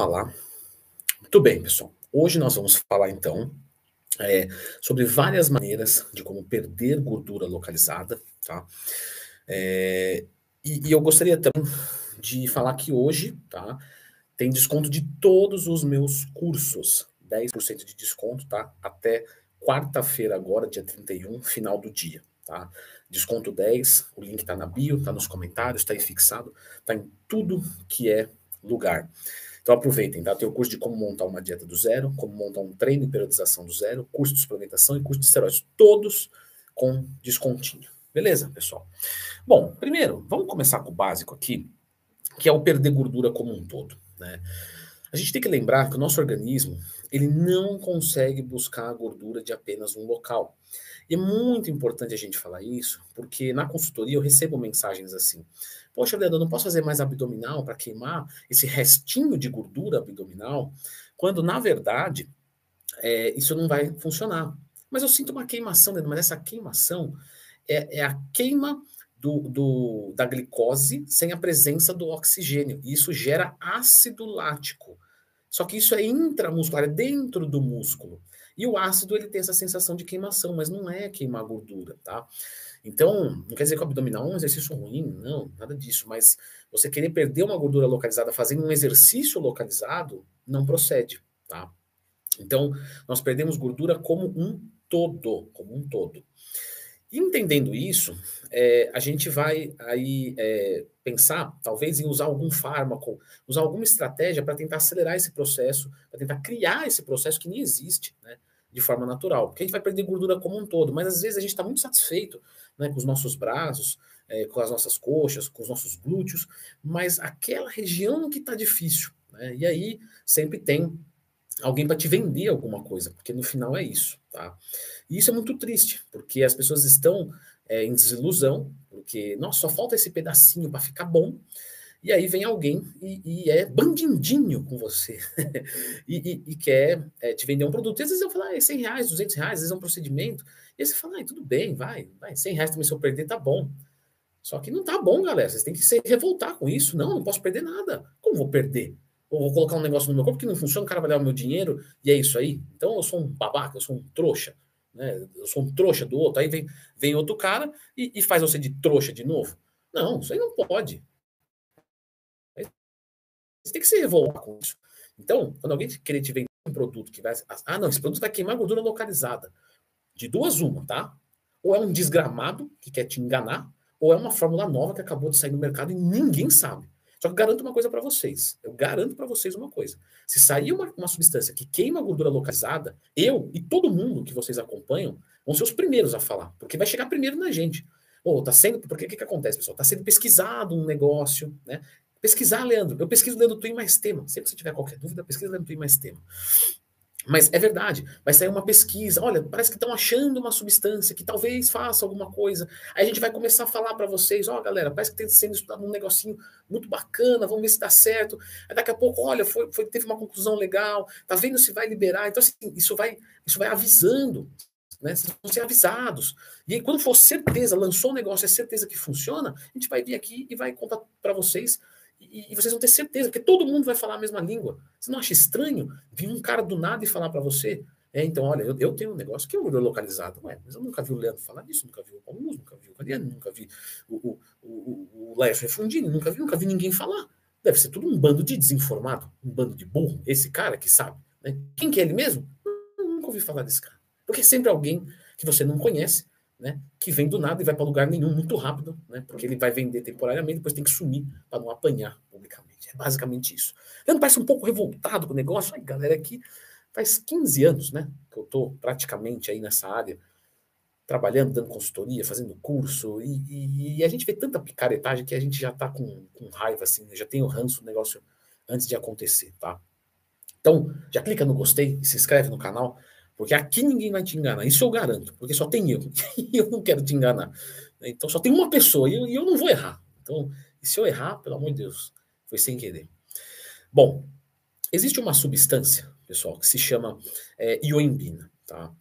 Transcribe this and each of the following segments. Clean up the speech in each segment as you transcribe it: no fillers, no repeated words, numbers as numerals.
falar. Muito bem, pessoal. Hoje nós vamos falar, então, sobre várias maneiras de como perder gordura localizada, tá? E eu gostaria também de falar que hoje, tá, tem desconto de todos os meus cursos. 10% de desconto, tá? Até quarta-feira agora, dia 31, final do dia, tá? Desconto 10, o link tá na bio, tá nos comentários, tá aí fixado, tá em tudo que é lugar. Então aproveitem, tá? Tem o curso de como montar uma dieta do zero, como montar um treino e periodização do zero, curso de suplementação e curso de esteroides, todos com descontinho. Beleza, pessoal? Bom, primeiro, vamos começar com o básico aqui, que é o perder gordura como um todo, né? A gente tem que lembrar que o nosso organismo, ele não consegue buscar a gordura de apenas um local. E é muito importante a gente falar isso, porque na consultoria eu recebo mensagens assim: poxa, Leandro, eu não posso fazer mais abdominal para queimar esse restinho de gordura abdominal, quando na verdade isso não vai funcionar. Mas eu sinto uma queimação, Leandro, mas essa queimação é a queima da glicose sem a presença do oxigênio. Isso gera ácido lático. Só que isso é intramuscular, é dentro do músculo. E o ácido, ele tem essa sensação de queimação, mas não é queimar gordura, tá? Então, não quer dizer que o abdominal é um exercício ruim, não, nada disso. Mas você querer perder uma gordura localizada fazendo um exercício localizado, não procede, tá? Então, nós perdemos gordura como um todo, como um todo. Entendendo isso, a gente vai aí pensar, talvez, em usar algum fármaco, usar alguma estratégia para tentar acelerar esse processo, para tentar criar esse processo que nem existe, né, de forma natural. Porque a gente vai perder gordura como um todo, mas às vezes a gente está muito satisfeito, né, com os nossos braços, com as nossas coxas, com os nossos glúteos, mas aquela região que está difícil, né, e aí sempre tem alguém para te vender alguma coisa, porque no final é isso, tá? E isso é muito triste, porque as pessoas estão em desilusão, porque, nossa, só falta esse pedacinho para ficar bom, e aí vem alguém e é bandindinho com você, e quer te vender um produto. E às vezes eu falo, é R$100, R$200, às vezes é um procedimento, e aí você fala, tudo bem, vai, R$100 também, se eu perder tá bom. Só que não tá bom, galera, vocês têm que se revoltar com isso. Não posso perder nada, como vou perder? Ou vou colocar um negócio no meu corpo que não funciona, o cara vai levar o meu dinheiro, e é isso aí. Então eu sou um babaca, eu sou um trouxa, né? Eu sou um trouxa do outro. Aí vem outro cara e faz você de trouxa de novo. Não, isso aí não pode. Você tem que se revoltar com isso. Então, quando alguém querer te vender um produto que vai... Ah, não, esse produto vai queimar gordura localizada. De duas uma, tá? Ou é um desgramado que quer te enganar, ou é uma fórmula nova que acabou de sair no mercado e ninguém sabe. Só que eu garanto uma coisa para vocês. Eu garanto para vocês uma coisa. Se sair uma substância que queima gordura localizada, eu e todo mundo que vocês acompanham vão ser os primeiros a falar. Porque vai chegar primeiro na gente. Porque o que acontece, pessoal? Está sendo pesquisado um negócio, né? Pesquisar, Leandro. Eu pesquiso Leandro Twin mais tema. Sempre que você tiver qualquer dúvida, pesquisa Leandro Twin mais tema. Mas é verdade, vai sair uma pesquisa, olha, parece que estão achando uma substância que talvez faça alguma coisa. Aí a gente vai começar a falar para vocês, galera, parece que tem sendo estudado um negocinho muito bacana, vamos ver se dá certo. Aí daqui a pouco, olha, teve uma conclusão legal, tá vendo se vai liberar. Então assim, isso vai avisando, né? Vocês vão ser avisados. E aí quando for certeza, lançou um negócio, é certeza que funciona, a gente vai vir aqui e vai contar para vocês. E vocês vão ter certeza, porque todo mundo vai falar a mesma língua. Você não acha estranho vir um cara do nada e falar para você? Então, olha, eu tenho um negócio que é gordura localizada. Mas eu nunca vi o Leandro falar disso, nunca vi o Paulo Luz, nunca vi o Adriano, nunca vi o Leandro Refundini, nunca vi ninguém falar. Deve ser tudo um bando de desinformado, um bando de burro, esse cara que sabe, né? Quem que é ele mesmo? Eu nunca ouvi falar desse cara. Porque sempre alguém que você não conhece, né, que vem do nada e vai para lugar nenhum muito rápido, né, porque ele vai vender temporariamente, depois tem que sumir para não apanhar publicamente. É basicamente isso. Leandro parece um pouco revoltado com o negócio. Ai, galera, aqui faz 15 anos, né, que eu estou praticamente aí nessa área, trabalhando, dando consultoria, fazendo curso, e a gente vê tanta picaretagem que a gente já está com raiva, assim, já tem o ranço do negócio antes de acontecer, tá? Então, já clica no gostei e se inscreve no canal, porque aqui ninguém vai te enganar, isso eu garanto, porque só tem eu, e eu não quero te enganar. Então só tem uma pessoa, e eu não vou errar. Então, e se eu errar, pelo amor de Deus, foi sem querer. Bom, existe uma substância, pessoal, que se chama ioimbina, tá?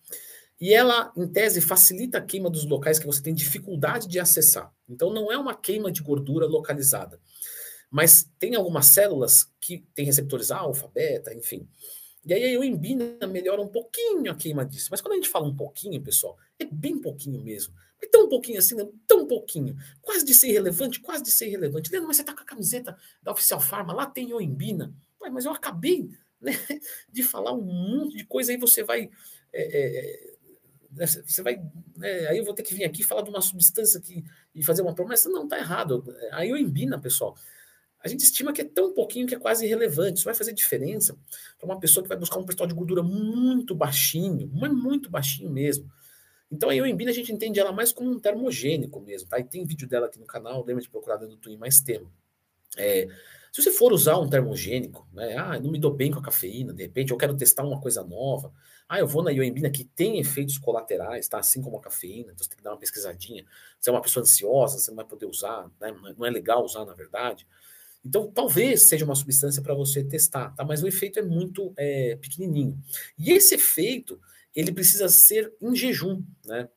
E ela, em tese, facilita a queima dos locais que você tem dificuldade de acessar. Então não é uma queima de gordura localizada, Mas tem algumas células que têm receptores alfa, beta, enfim. E aí a ioimbina melhora um pouquinho a queima disso. Mas quando a gente fala um pouquinho, pessoal, é bem pouquinho mesmo. É tão pouquinho assim, né? Tão pouquinho. Quase de ser irrelevante, quase de ser irrelevante. Leandro, mas você tá com a camiseta da Oficial Pharma, lá tem ioimbina. Ué, mas eu acabei, né, de falar um monte de coisa, aí você vai... aí eu vou ter que vir aqui falar de uma substância que, e fazer uma promessa. Não, tá errado. A ioimbina, pessoal, a gente estima que é tão pouquinho que é quase irrelevante. Isso vai fazer diferença para uma pessoa que vai buscar um percentual de gordura muito baixinho, mas muito baixinho mesmo. Então a ioimbina a gente entende ela mais como um termogênico mesmo, tá? E tem vídeo dela aqui no canal, lembra de procurar dentro do Twin mais tema. Se você for usar um termogênico, né? Ah, eu não me dou bem com a cafeína, de repente eu quero testar uma coisa nova. Ah, eu vou na ioimbina que tem efeitos colaterais, tá? Assim como a cafeína, então você tem que dar uma pesquisadinha. Se é uma pessoa ansiosa, você não vai poder usar, né? Não é legal usar, na verdade. Então, talvez seja uma substância para você testar, tá? Mas o efeito é muito pequenininho. E esse efeito, ele precisa ser em jejum, né?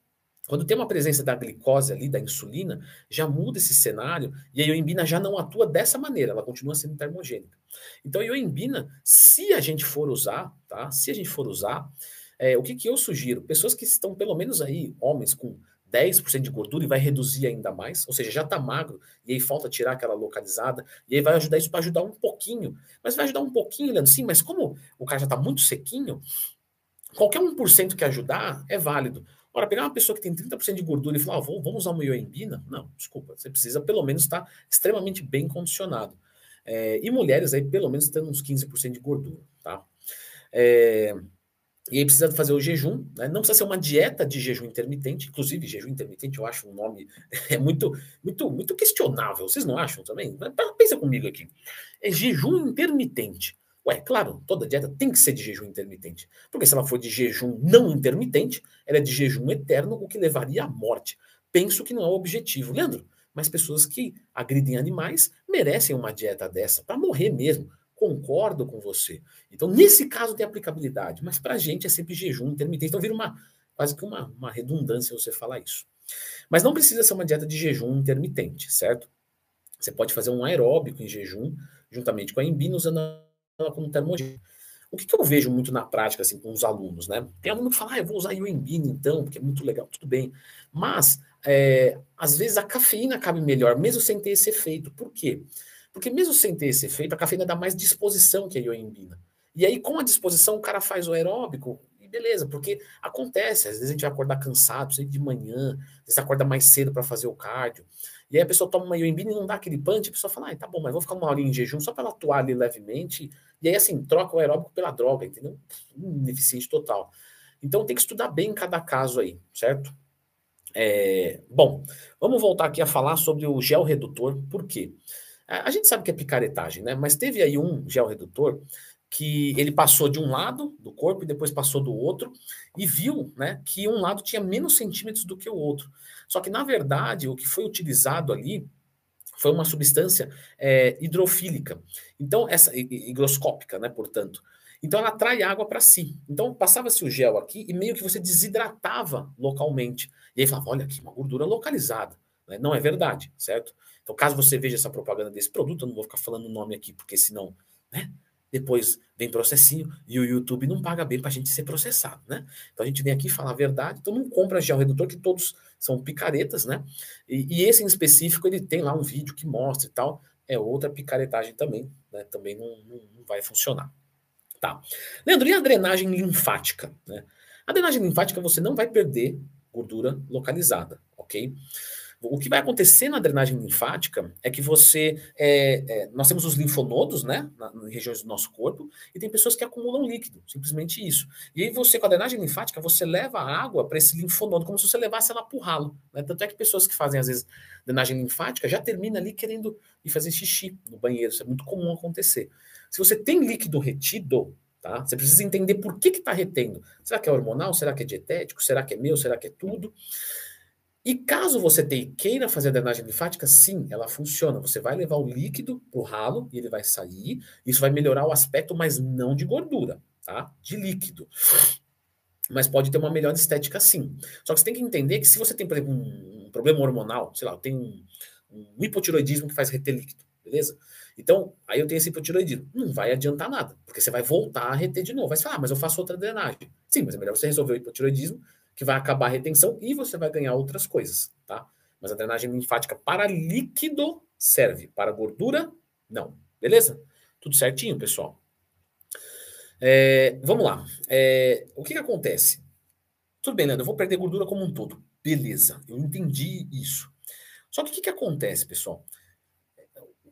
Quando tem uma presença da glicose ali, da insulina, já muda esse cenário e a ioimbina já não atua dessa maneira, ela continua sendo termogênica. Então, a ioimbina, se a gente for usar, tá? Se a gente for usar, o que eu sugiro? Pessoas que estão, pelo menos aí, homens com 10% de gordura e vai reduzir ainda mais, ou seja, já tá magro, e aí falta tirar aquela localizada, e aí vai ajudar isso para ajudar um pouquinho. Mas vai ajudar um pouquinho, Leandro, sim, mas como o cara já tá muito sequinho, qualquer 1% que ajudar é válido. Ora, pegar uma pessoa que tem 30% de gordura e falar, vamos usar uma ioimbina? Não, desculpa, você precisa pelo menos estar extremamente bem condicionado. E mulheres aí pelo menos tendo uns 15% de gordura, tá? E aí precisa fazer o jejum, né? Não precisa ser uma dieta de jejum intermitente, inclusive jejum intermitente eu acho um nome muito questionável, vocês não acham também? Pensa comigo aqui, é jejum intermitente. Ué, claro, toda dieta tem que ser de jejum intermitente, porque se ela for de jejum não intermitente, ela é de jejum eterno, o que levaria à morte. Penso que não é o objetivo, Leandro, mas pessoas que agridem animais merecem uma dieta dessa, para morrer mesmo. Concordo com você. Então, nesse caso tem aplicabilidade, mas para a gente é sempre jejum intermitente. Então, vira quase que uma redundância você falar isso. Mas não precisa ser uma dieta de jejum intermitente, certo? Você pode fazer um aeróbico em jejum, juntamente com a ioimbina, usando ela como termogênico. O que eu vejo muito na prática, assim, com os alunos, né? Tem aluno que fala, eu vou usar ioimbina então, porque é muito legal, tudo bem. Mas, às vezes, a cafeína cabe melhor, mesmo sem ter esse efeito. Por quê? Porque mesmo sem ter esse efeito, a cafeína dá mais disposição que a ioimbina. E aí, com a disposição, o cara faz o aeróbico e beleza, porque acontece. Às vezes a gente vai acordar cansado, sempre de manhã, às vezes acorda mais cedo para fazer o cardio. E aí a pessoa toma uma ioimbina e não dá aquele punch, a pessoa fala, tá bom, mas vou ficar uma horinha em jejum só para ela atuar ali levemente. E aí, assim, troca o aeróbico pela droga, entendeu? Ineficiente total. Então, tem que estudar bem cada caso aí, certo? Bom, vamos voltar aqui a falar sobre o gel redutor. Por quê? A gente sabe que é picaretagem, né? Mas teve aí um gel redutor que ele passou de um lado do corpo e depois passou do outro e viu, né, que um lado tinha menos centímetros do que o outro. Só que, na verdade, o que foi utilizado ali foi uma substância hidrofílica, então essa higroscópica, né, portanto. Então, ela atrai água para si. Então, passava-se o gel aqui e meio que você desidratava localmente. E aí falava, olha aqui, uma gordura localizada. Não é verdade, certo? Então, caso você veja essa propaganda desse produto, eu não vou ficar falando o nome aqui, porque senão, né, depois vem processinho e o YouTube não paga bem para a gente ser processado, né? Então, a gente vem aqui falar a verdade. Então, não compra gel redutor, que todos são picaretas, né? E esse em específico, ele tem lá um vídeo que mostra e tal. É outra picaretagem também, né? Também não vai funcionar, tá? Leandro, e a drenagem linfática, né? A drenagem linfática, você não vai perder gordura localizada, ok? O que vai acontecer na drenagem linfática é que você... nós temos os linfonodos, né? Em regiões do nosso corpo. E tem pessoas que acumulam líquido. Simplesmente isso. E aí você, com a drenagem linfática, você leva a água para esse linfonodo, como se você levasse ela para o ralo, né? Tanto é que pessoas que fazem, às vezes, drenagem linfática, já termina ali querendo ir fazer xixi no banheiro. Isso é muito comum acontecer. Se você tem líquido retido, tá? Você precisa entender por que está retendo. Será que é hormonal? Será que é dietético? Será que é meu? Será que é tudo? E caso você queira fazer a drenagem linfática, sim, ela funciona. Você vai levar o líquido para o ralo e ele vai sair. Isso vai melhorar o aspecto, mas não de gordura, tá? De líquido. Mas pode ter uma melhor estética, sim. Só que você tem que entender que se você tem, por exemplo, um problema hormonal, sei lá, tem um hipotiroidismo que faz reter líquido, beleza? Então, aí eu tenho esse hipotireoidismo. Não vai adiantar nada, porque você vai voltar a reter de novo. Vai falar, ah, mas eu faço outra drenagem. Sim, mas é melhor você resolver o hipotireoidismo, que vai acabar a retenção e você vai ganhar outras coisas, tá? Mas a drenagem linfática para líquido serve, para gordura, não. Beleza? Tudo certinho, pessoal. Vamos lá. O que acontece? Tudo bem, Leandro, eu vou perder gordura como um todo. Beleza, eu entendi isso. Só que o que acontece, pessoal?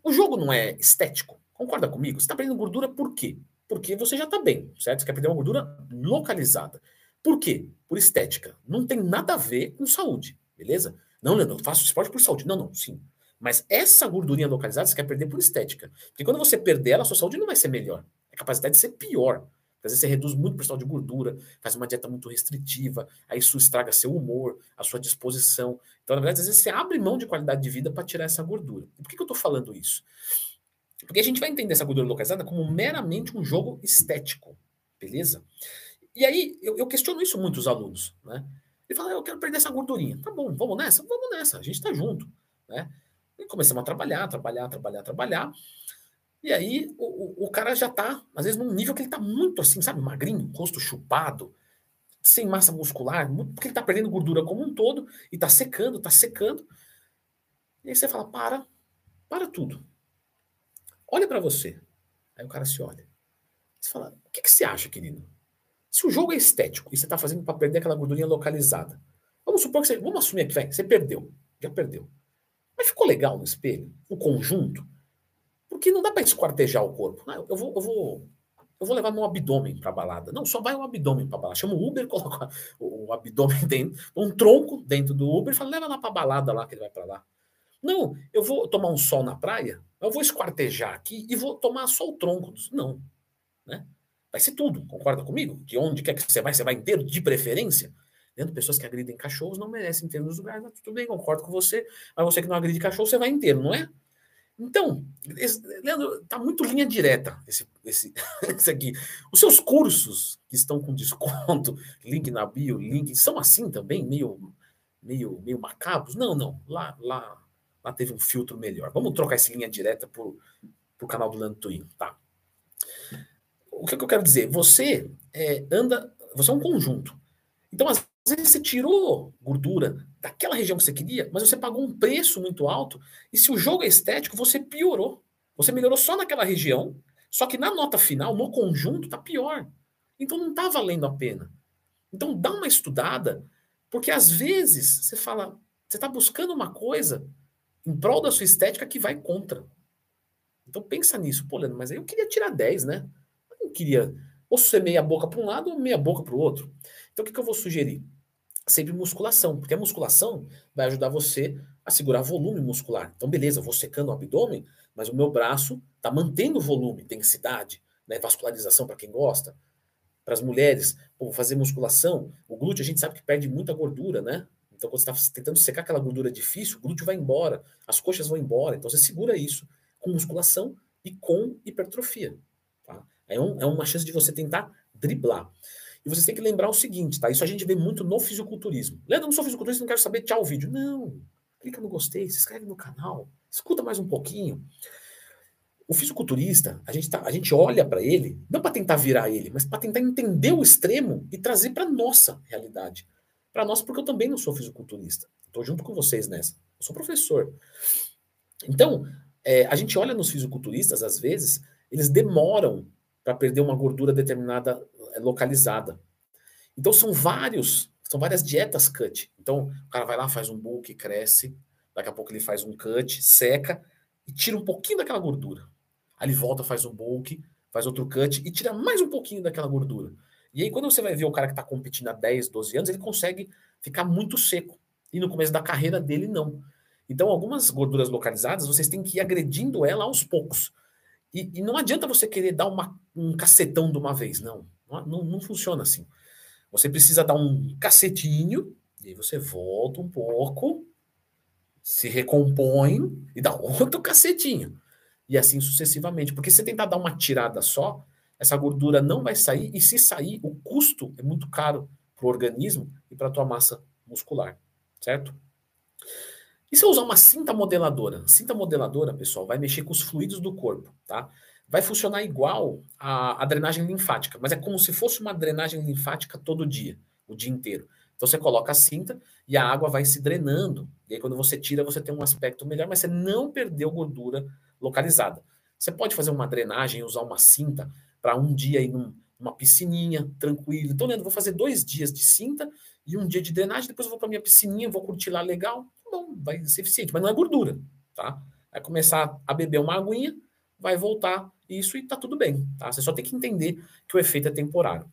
O jogo não é estético. Concorda comigo? Você está perdendo gordura por quê? Porque você já está bem, certo? Você quer perder uma gordura localizada. Por quê? Por estética. Não tem nada a ver com saúde, beleza? Não, Leandro, eu faço esporte por saúde. Não, não, sim. Mas essa gordurinha localizada você quer perder por estética. Porque quando você perder ela, a sua saúde não vai ser melhor. É capaz até de ser pior. Às vezes você reduz muito o percentual de gordura, faz uma dieta muito restritiva, aí isso estraga seu humor, a sua disposição. Então, na verdade, às vezes você abre mão de qualidade de vida para tirar essa gordura. E por que eu estou falando isso? Porque a gente vai entender essa gordura localizada como meramente um jogo estético, beleza? E aí, eu questiono isso muito os alunos, né? Ele fala, eu quero perder essa gordurinha. Tá bom, vamos nessa? Vamos nessa, a gente está junto, né? E começamos a trabalhar. E aí, o cara já tá, às vezes, num nível que ele tá muito assim, sabe? Magrinho, rosto chupado, sem massa muscular, porque ele tá perdendo gordura como um todo e tá secando. E aí você fala, para tudo. Olha pra você. Aí o cara se olha. Você fala, o que você acha, querido? Se o jogo é estético e você tá fazendo pra perder aquela gordurinha localizada, vamos supor que você, vamos assumir aqui, velho, você perdeu, já perdeu. Mas ficou legal no espelho, o conjunto, porque não dá para esquartejar o corpo. Ah, eu vou levar meu abdômen para balada. Não, só vai o abdômen para balada. Chama o Uber, coloca o abdômen dentro, um tronco dentro do Uber e fala, leva lá para balada lá, que ele vai para lá. Não, eu vou tomar um sol na praia, eu vou esquartejar aqui e vou tomar só o tronco. Não, né? Vai ser tudo, concorda comigo? Que onde quer que você vai inteiro, de preferência. Dentro de pessoas que agridem cachorros não merecem inteiro nos lugares. Não, tudo bem, concordo com você. Mas você que não agride cachorro, você vai inteiro, não é? Então, Leandro, tá muito linha direta esse aqui. Os seus cursos que estão com desconto, link na bio, link, são assim também, meio macabros? Não, lá teve um filtro melhor. Vamos trocar essa linha direta pro canal do Leandro Twin, tá? O que eu quero dizer? Você é um conjunto. Então, às vezes você tirou gordura daquela região que você queria, mas você pagou um preço muito alto, e se o jogo é estético, você piorou. Você melhorou só naquela região, só que na nota final, no conjunto, tá pior. Então não tá valendo a pena. Então dá uma estudada, porque às vezes você fala, você tá buscando uma coisa em prol da sua estética que vai contra. Então pensa nisso. Pô, Leandro, mas aí eu queria tirar 10, né? Eu não queria ou ser meia boca para um lado ou meia boca para o outro. Então o que eu vou sugerir? Sempre musculação, porque a musculação vai ajudar você a segurar volume muscular. Então, beleza, eu vou secando o abdômen, mas o meu braço está mantendo volume, densidade, né, vascularização para quem gosta. Para as mulheres, como fazer musculação, o glúteo a gente sabe que perde muita gordura, né? Então, quando você está tentando secar aquela gordura difícil, o glúteo vai embora, as coxas vão embora. Então, você segura isso com musculação e com hipertrofia. Tá? É uma chance de você tentar driblar. E vocês têm que lembrar o seguinte, tá? Isso a gente vê muito no fisiculturismo. Leandro, eu não sou fisiculturista, não quero saber, tchau o vídeo. Não, clica no gostei, se inscreve no canal, escuta mais um pouquinho. O fisiculturista, a gente olha para ele, não para tentar virar ele, mas para tentar entender o extremo e trazer para nossa realidade. Para nós, porque eu também não sou fisiculturista. Estou junto com vocês nessa. Eu sou professor. Então, a gente olha nos fisiculturistas, às vezes, eles demoram para perder uma gordura determinada localizada. Então são várias dietas cut. Então o cara vai lá, faz um bulk, cresce, daqui a pouco ele faz um cut, seca e tira um pouquinho daquela gordura. Aí ele volta, faz um bulk, faz outro cut e tira mais um pouquinho daquela gordura. E aí quando você vai ver o cara que está competindo há 10, 12 anos, ele consegue ficar muito seco. E no começo da carreira dele, não. Então algumas gorduras localizadas, vocês têm que ir agredindo ela aos poucos. E não adianta você querer dar um cacetão de uma vez, não. Não funciona assim. Você precisa dar um cacetinho, e aí você volta um pouco, se recompõe e dá outro cacetinho. E assim sucessivamente. Porque se você tentar dar uma tirada só, essa gordura não vai sair, e se sair, o custo é muito caro para o organismo e para a tua massa muscular, certo? E se eu usar uma cinta modeladora? Cinta modeladora, pessoal, vai mexer com os fluidos do corpo, tá? Vai funcionar igual a drenagem linfática, mas é como se fosse uma drenagem linfática todo dia, o dia inteiro. Então você coloca a cinta e a água vai se drenando. E aí quando você tira, você tem um aspecto melhor, mas você não perdeu gordura localizada. Você pode fazer uma drenagem e usar uma cinta para um dia em uma piscininha, tranquilo. Então, Leandro, vou fazer 2 dias de cinta e 1 dia de drenagem, depois eu vou para minha piscininha, vou curtir lá legal. Bom, vai ser eficiente, mas não é gordura, tá? Vai começar a beber uma aguinha, vai voltar isso e tá tudo bem, tá? Você só tem que entender que o efeito é temporário.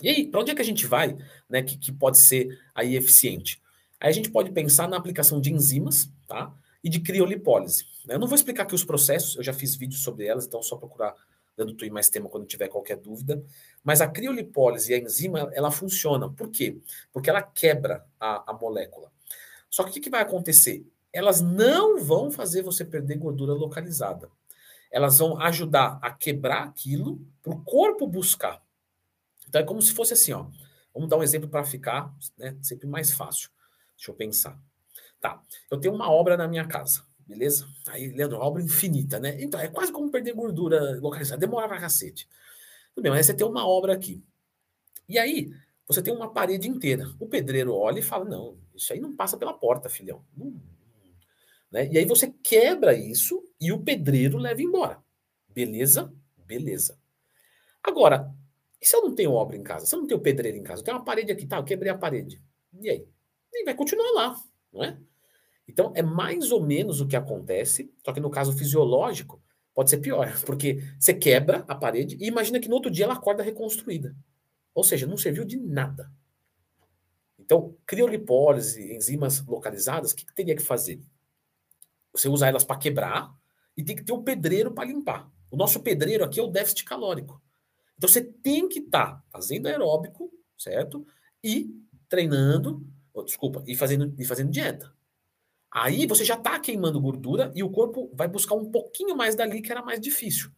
E aí, para onde é que a gente vai, né, que pode ser aí eficiente? Aí a gente pode pensar na aplicação de enzimas, tá? E de criolipólise. Eu não vou explicar aqui os processos, eu já fiz vídeos sobre elas, então é só procurar dando Twin mais tema quando tiver qualquer dúvida. Mas a criolipólise e a enzima, ela funciona. Por quê? Porque ela quebra a molécula. Só que o que vai acontecer? Elas não vão fazer você perder gordura localizada. Elas vão ajudar a quebrar aquilo para o corpo buscar. Então é como se fosse assim, ó. Vamos dar um exemplo para ficar, né, sempre mais fácil. Deixa eu pensar. Tá, eu tenho uma obra na minha casa, beleza? Aí, Leandro, obra infinita, né? Então, é quase como perder gordura localizada, demora pra cacete. Tudo bem, mas você tem uma obra aqui. E aí, você tem uma parede inteira. O pedreiro olha e fala, não, isso aí não passa pela porta, filhão. Né? E aí você quebra isso e o pedreiro leva embora. Beleza? Beleza. Agora, e se eu não tenho obra em casa? Se eu não tenho pedreiro em casa? Eu tenho uma parede aqui, tá? Eu quebrei a parede. E aí? E vai continuar lá, não é? Então, é mais ou menos o que acontece, só que no caso fisiológico, pode ser pior, porque você quebra a parede e imagina que no outro dia ela acorda reconstruída. Ou seja, não serviu de nada. Então, criolipólise, enzimas localizadas, o que teria que fazer? Você usa elas para quebrar e tem que ter um pedreiro para limpar. O nosso pedreiro aqui é o déficit calórico. Então, você tem que estar fazendo aeróbico, certo? E treinando, fazendo dieta. Aí você já está queimando gordura e o corpo vai buscar um pouquinho mais dali que era mais difícil.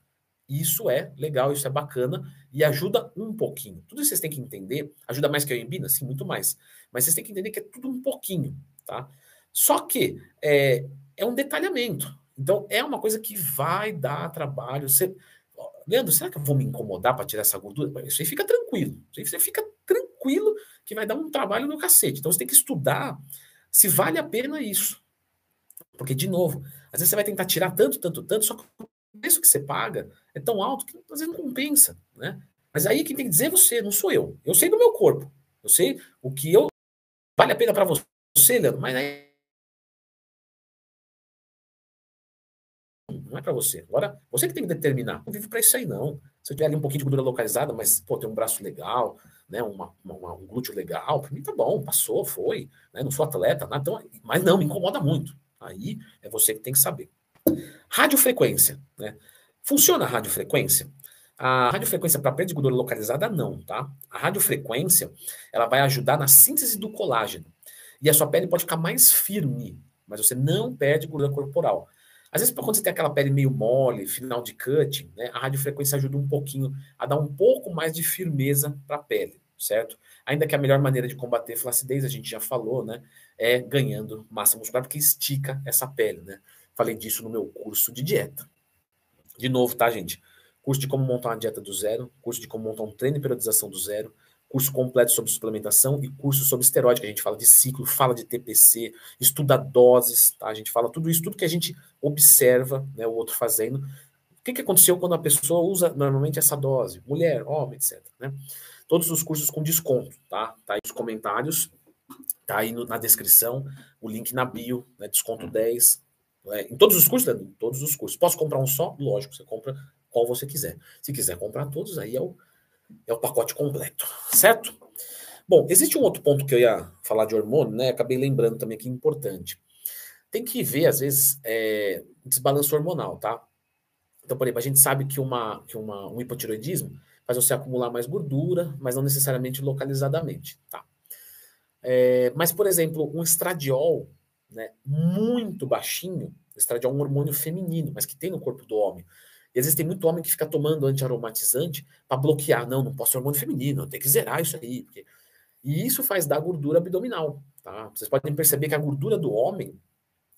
Isso é legal, isso é bacana e ajuda um pouquinho. Tudo isso vocês têm que entender. Ajuda mais que a ioimbina? Sim, muito mais. Mas vocês têm que entender que é tudo um pouquinho, tá? Só que é um detalhamento. Então, é uma coisa que vai dar trabalho. Você... Leandro, será que eu vou me incomodar para tirar essa gordura? Isso aí fica tranquilo. Isso aí você fica tranquilo que vai dar um trabalho no cacete. Então, você tem que estudar se vale a pena isso. Porque, de novo, às vezes você vai tentar tirar tanto, só que o preço que você paga é tão alto que às vezes não compensa, né? Mas aí quem tem que dizer é você, não sou eu. Eu sei do meu corpo. Eu sei o que eu... Vale a pena para você, Leandro, mas aí... Não é para você. Agora, você que tem que determinar. Não vive para isso aí, não. Se eu tiver ali um pouquinho de gordura localizada, mas, pô, tem um braço legal, né, um glúteo legal, para mim tá bom, passou, foi, né, não sou atleta, nada, então, mas não, me incomoda muito. Aí é você que tem que saber. Radiofrequência, né? Funciona a radiofrequência? A radiofrequência para perda de gordura localizada, não, tá? A radiofrequência, ela vai ajudar na síntese do colágeno. E a sua pele pode ficar mais firme, mas você não perde gordura corporal. Às vezes, quando você tem aquela pele meio mole, final de cutting, né, a radiofrequência ajuda um pouquinho a dar um pouco mais de firmeza para a pele, certo? Ainda que a melhor maneira de combater flacidez, a gente já falou, né, é ganhando massa muscular, porque estica essa pele, né? Falei disso no meu curso de dieta. De novo, tá, gente? Curso de como montar uma dieta do zero, curso de como montar um treino e periodização do zero, curso completo sobre suplementação e curso sobre esteroide, que a gente fala de ciclo, fala de TPC, estuda doses, tá? A gente fala tudo isso, tudo que a gente observa, né, o outro fazendo. O que aconteceu quando a pessoa usa normalmente essa dose? Mulher, homem, etc, né? Todos os cursos com desconto, tá? Tá aí nos comentários, tá aí na descrição, o link na bio, né, desconto 10. Em todos os cursos, né? Em todos os cursos. Posso comprar um só? Lógico, você compra qual você quiser. Se quiser comprar todos, aí é o pacote completo, certo? Bom, existe um outro ponto que eu ia falar de hormônio, né? Acabei lembrando também que é importante. Tem que ver, às vezes, desbalanço hormonal, tá? Então, por exemplo, a gente sabe que um hipotireoidismo faz você acumular mais gordura, mas não necessariamente localizadamente, tá? Mas, por exemplo, um estradiol, né, muito baixinho, estradiol é um hormônio feminino, mas que tem no corpo do homem. E às vezes tem muito homem que fica tomando antiaromatizante para bloquear. Não posso ter hormônio feminino, tem que zerar isso aí. Porque... E isso faz dar gordura abdominal, tá? Vocês podem perceber que a gordura do homem,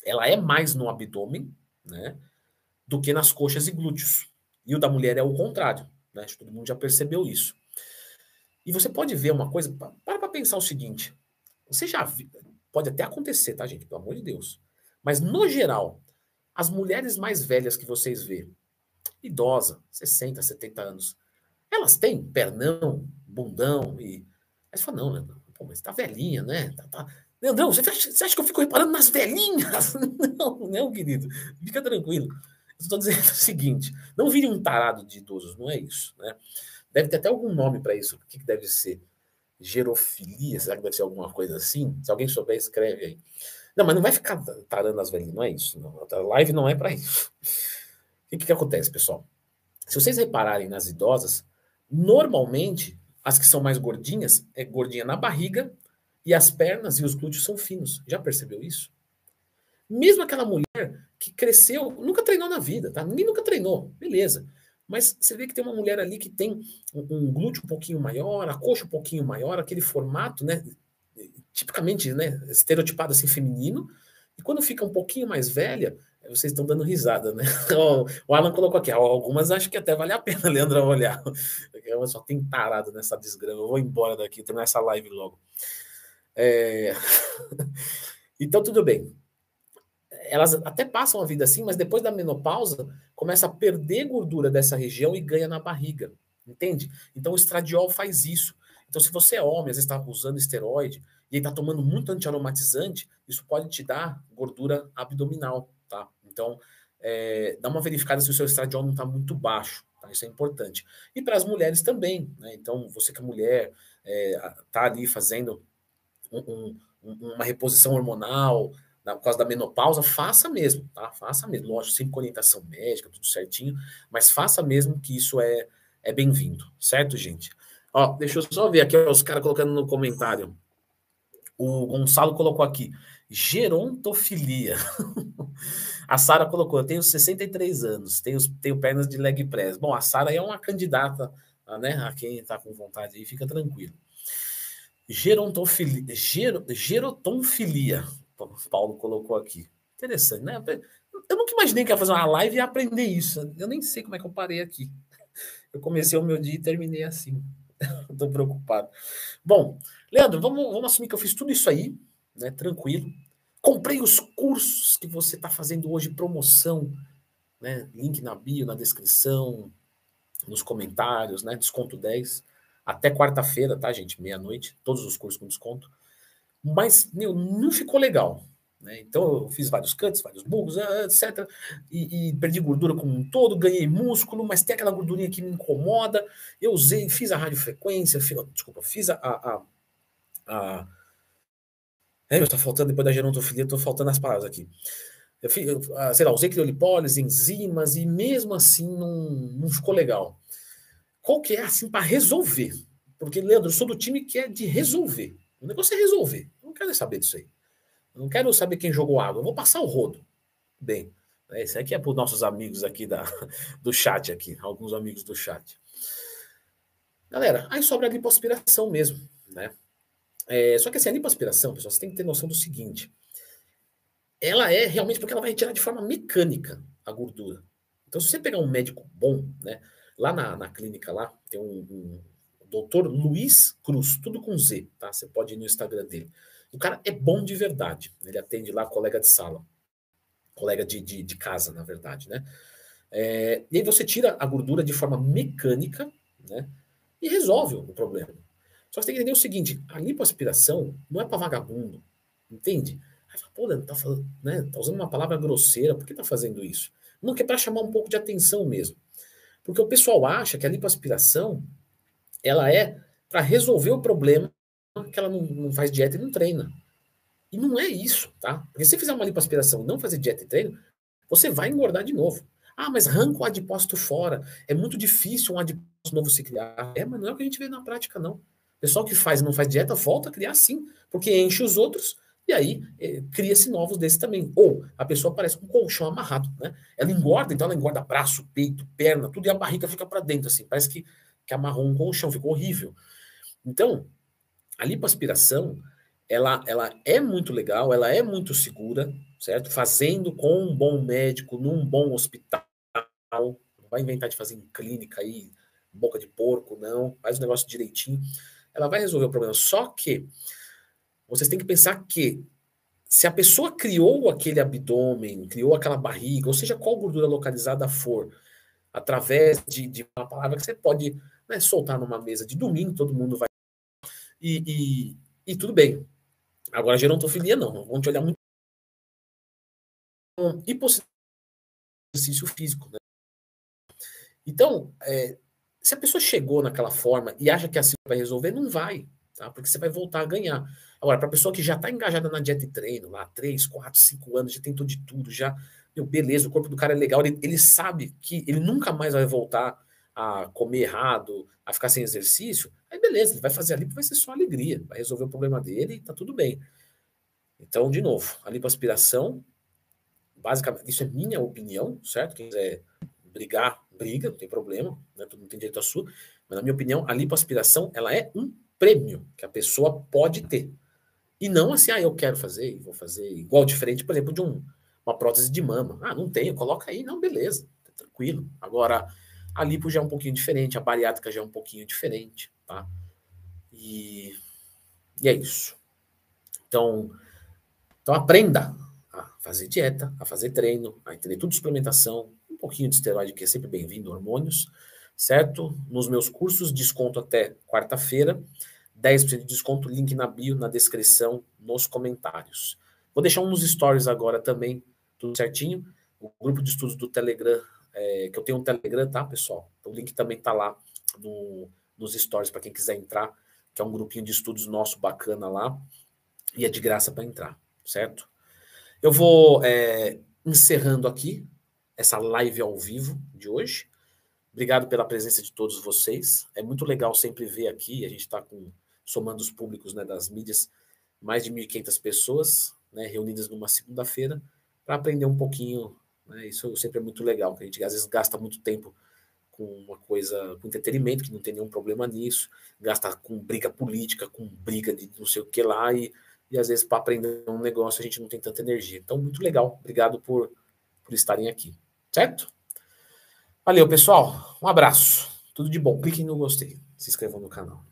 ela é mais no abdômen, né, do que nas coxas e glúteos. E o da mulher é o contrário, né? Acho que todo mundo já percebeu isso. E você pode ver uma coisa, para pensar o seguinte, você já viu, pode até acontecer, tá, gente? Pelo amor de Deus. Mas, no geral, as mulheres mais velhas que vocês vê, idosa, 60, 70 anos, elas têm pernão, bundão e... Aí você fala, não, Leandrão, pô, mas tá velhinha, né? Tá... Leandrão, você acha que eu fico reparando nas velhinhas? Não, querido, fica tranquilo. Eu estou dizendo o seguinte, não vire um tarado de idosos, não é isso, né? Deve ter até algum nome para isso. O que deve ser? Gerofilia? Será que deve ser alguma coisa assim? Se alguém souber, escreve aí. Não, mas não vai ficar tarando as velhinhas, não é isso. Não. A live não é para isso. O que acontece, pessoal? Se vocês repararem nas idosas, normalmente, as que são mais gordinhas, é gordinha na barriga e as pernas e os glúteos são finos. Já percebeu isso? Mesmo aquela mulher que cresceu, nunca treinou na vida, tá? Ninguém nunca treinou, beleza. Mas você vê que tem uma mulher ali que tem um glúteo um pouquinho maior, a coxa um pouquinho maior, aquele formato, né? Tipicamente, né? Estereotipado assim, feminino. E quando fica um pouquinho mais velha, vocês estão dando risada, né? O Alan colocou aqui, algumas acho que até vale a pena, Leandro, olhar. Eu só tenho tarado nessa desgrama, eu vou embora daqui, terminar essa live logo. Então, tudo bem. Elas até passam a vida assim, mas depois da menopausa, começa a perder gordura dessa região e ganha na barriga, entende? Então o estradiol faz isso. Então se você é homem, às vezes está usando esteroide e está tomando muito antiaromatizante, isso pode te dar gordura abdominal, tá? Então dá uma verificada se o seu estradiol não está muito baixo, tá? Isso é importante. E para as mulheres também, né? Então você que é mulher, está ali fazendo uma reposição hormonal, por causa da menopausa, faça mesmo, tá? Faça mesmo, lógico, sempre com orientação médica, tudo certinho, mas faça mesmo que isso é bem-vindo, certo, gente? Ó, deixa eu só ver aqui, ó, os caras colocando no comentário. O Gonçalo colocou aqui, gerontofilia. A Sara colocou, eu tenho 63 anos, tenho pernas de leg press. Bom, a Sara é uma candidata, né? A quem tá com vontade aí, fica tranquilo. Gerontofilia, gerotonfilia. O Paulo colocou aqui. Interessante, né? Eu nunca imaginei que ia fazer uma live e aprender isso. Eu nem sei como é que eu parei aqui. Eu comecei o meu dia e terminei assim. Estou preocupado. Bom, Leandro, vamos assumir que eu fiz tudo isso aí, né? Tranquilo. Comprei os cursos que você está fazendo hoje, promoção, né? Link na bio, na descrição, nos comentários, né? Desconto 10. Até quarta-feira, tá, gente? Meia-noite. Todos os cursos com desconto. Mas, meu, não ficou legal, né? Então, eu fiz vários cuts, vários bulgos, etc. E perdi gordura como um todo, ganhei músculo, mas tem aquela gordurinha que me incomoda. Eu usei, fiz a radiofrequência, fiz a... tá faltando, depois da gerontofilia, tô faltando as palavras aqui. Eu fiz, sei lá, usei criolipólise, enzimas, e mesmo assim não ficou legal. Qual que é, assim, para resolver? Porque, Leandro, eu sou do time que é de resolver. O negócio é resolver. Eu não quero saber disso aí. Eu não quero saber quem jogou água. Eu vou passar o rodo. Bem, isso aqui é para os nossos amigos aqui do chat aqui. Alguns amigos do chat. Galera, aí sobra a lipoaspiração mesmo, né? Só que assim, a lipoaspiração, pessoal, você tem que ter noção do seguinte. Ela é realmente porque ela vai retirar de forma mecânica a gordura. Então, se você pegar um médico bom, né? Lá na clínica lá, tem um Doutor Luiz Cruz, tudo com Z, tá? Você pode ir no Instagram dele. O cara é bom de verdade. Ele atende lá colega de sala. Colega de casa, na verdade, né? E aí você tira a gordura de forma mecânica, né? E resolve o problema. Só que você tem que entender o seguinte, a lipoaspiração não é para vagabundo, entende? Aí fala, pô, Leandro, tá usando uma palavra grosseira, por que tá fazendo isso? Não, que é para chamar um pouco de atenção mesmo. Porque o pessoal acha que a lipoaspiração ela é para resolver o problema que ela não faz dieta e não treina. E não é isso, tá? Porque se você fizer uma lipoaspiração e não fazer dieta e treino, você vai engordar de novo. Ah, mas arranca o adipócito fora. É muito difícil um adipócito novo se criar. Mas não é o que a gente vê na prática, não. O pessoal que faz e não faz dieta volta a criar sim, porque enche os outros e aí cria-se novos desses também. Ou a pessoa aparece com um colchão amarrado, né? Ela engorda, então ela engorda braço, peito, perna, tudo, e a barriga fica para dentro, assim. Parece que amarrou um colchão, ficou horrível. Então, a lipoaspiração, ela é muito legal, ela é muito segura, certo? Fazendo com um bom médico, num bom hospital. Não vai inventar de fazer em clínica aí, boca de porco, não. Faz o negócio direitinho. Ela vai resolver o problema. Só que vocês têm que pensar que se a pessoa criou aquele abdômen, criou aquela barriga, ou seja, qual gordura localizada for, através de uma palavra que você pode, né, soltar numa mesa de domingo, todo mundo vai... E tudo bem. Agora, gerontofilia não. Vão te olhar muito... E possivelmente exercício físico, né? Então, se a pessoa chegou naquela forma e acha que assim vai resolver, não vai, tá? Porque você vai voltar a ganhar. Agora, para a pessoa que já está engajada na dieta e treino, lá 3, 4, 5 anos, já tentou de tudo, já... Meu, beleza, o corpo do cara é legal, ele sabe que ele nunca mais vai voltar a comer errado, a ficar sem exercício, aí beleza, ele vai fazer a lipo, vai ser só alegria, vai resolver o problema dele e tá tudo bem. Então, de novo, a lipoaspiração, basicamente, isso é minha opinião, certo? Quem quiser brigar, briga, não tem problema, né? Todo mundo tem direito à sua, mas na minha opinião, a lipoaspiração, ela é um prêmio que a pessoa pode ter. E não assim, ah, eu quero fazer e vou fazer igual, diferente, por exemplo, de uma prótese de mama. Ah, não tenho, coloca aí. Não, beleza, tá tranquilo. Agora, a lipo já é um pouquinho diferente, a bariátrica já é um pouquinho diferente, tá? E é isso. Então aprenda a fazer dieta, a fazer treino, a entender tudo de suplementação, um pouquinho de esteroide, que é sempre bem-vindo, hormônios, certo? Nos meus cursos, desconto até quarta-feira, 10% de desconto, link na bio, na descrição, nos comentários. Vou deixar uns stories agora também, tudo certinho. O grupo de estudos do Telegram, que eu tenho um Telegram, tá, pessoal? O link também tá lá nos stories para quem quiser entrar, que é um grupinho de estudos nosso bacana lá, e é de graça para entrar, certo? Eu vou encerrando aqui essa live ao vivo de hoje. Obrigado pela presença de todos vocês. É muito legal sempre ver aqui, a gente está somando os públicos, né, das mídias, mais de 1.500 pessoas, né, reunidas numa segunda-feira, para aprender um pouquinho, né? Isso sempre é muito legal, que a gente às vezes gasta muito tempo com uma coisa, com entretenimento, que não tem nenhum problema nisso, gasta com briga política, com briga de não sei o que lá, e às vezes para aprender um negócio a gente não tem tanta energia. Então, muito legal, obrigado por estarem aqui, certo? Valeu, pessoal, um abraço, tudo de bom, cliquem no gostei, se inscrevam no canal.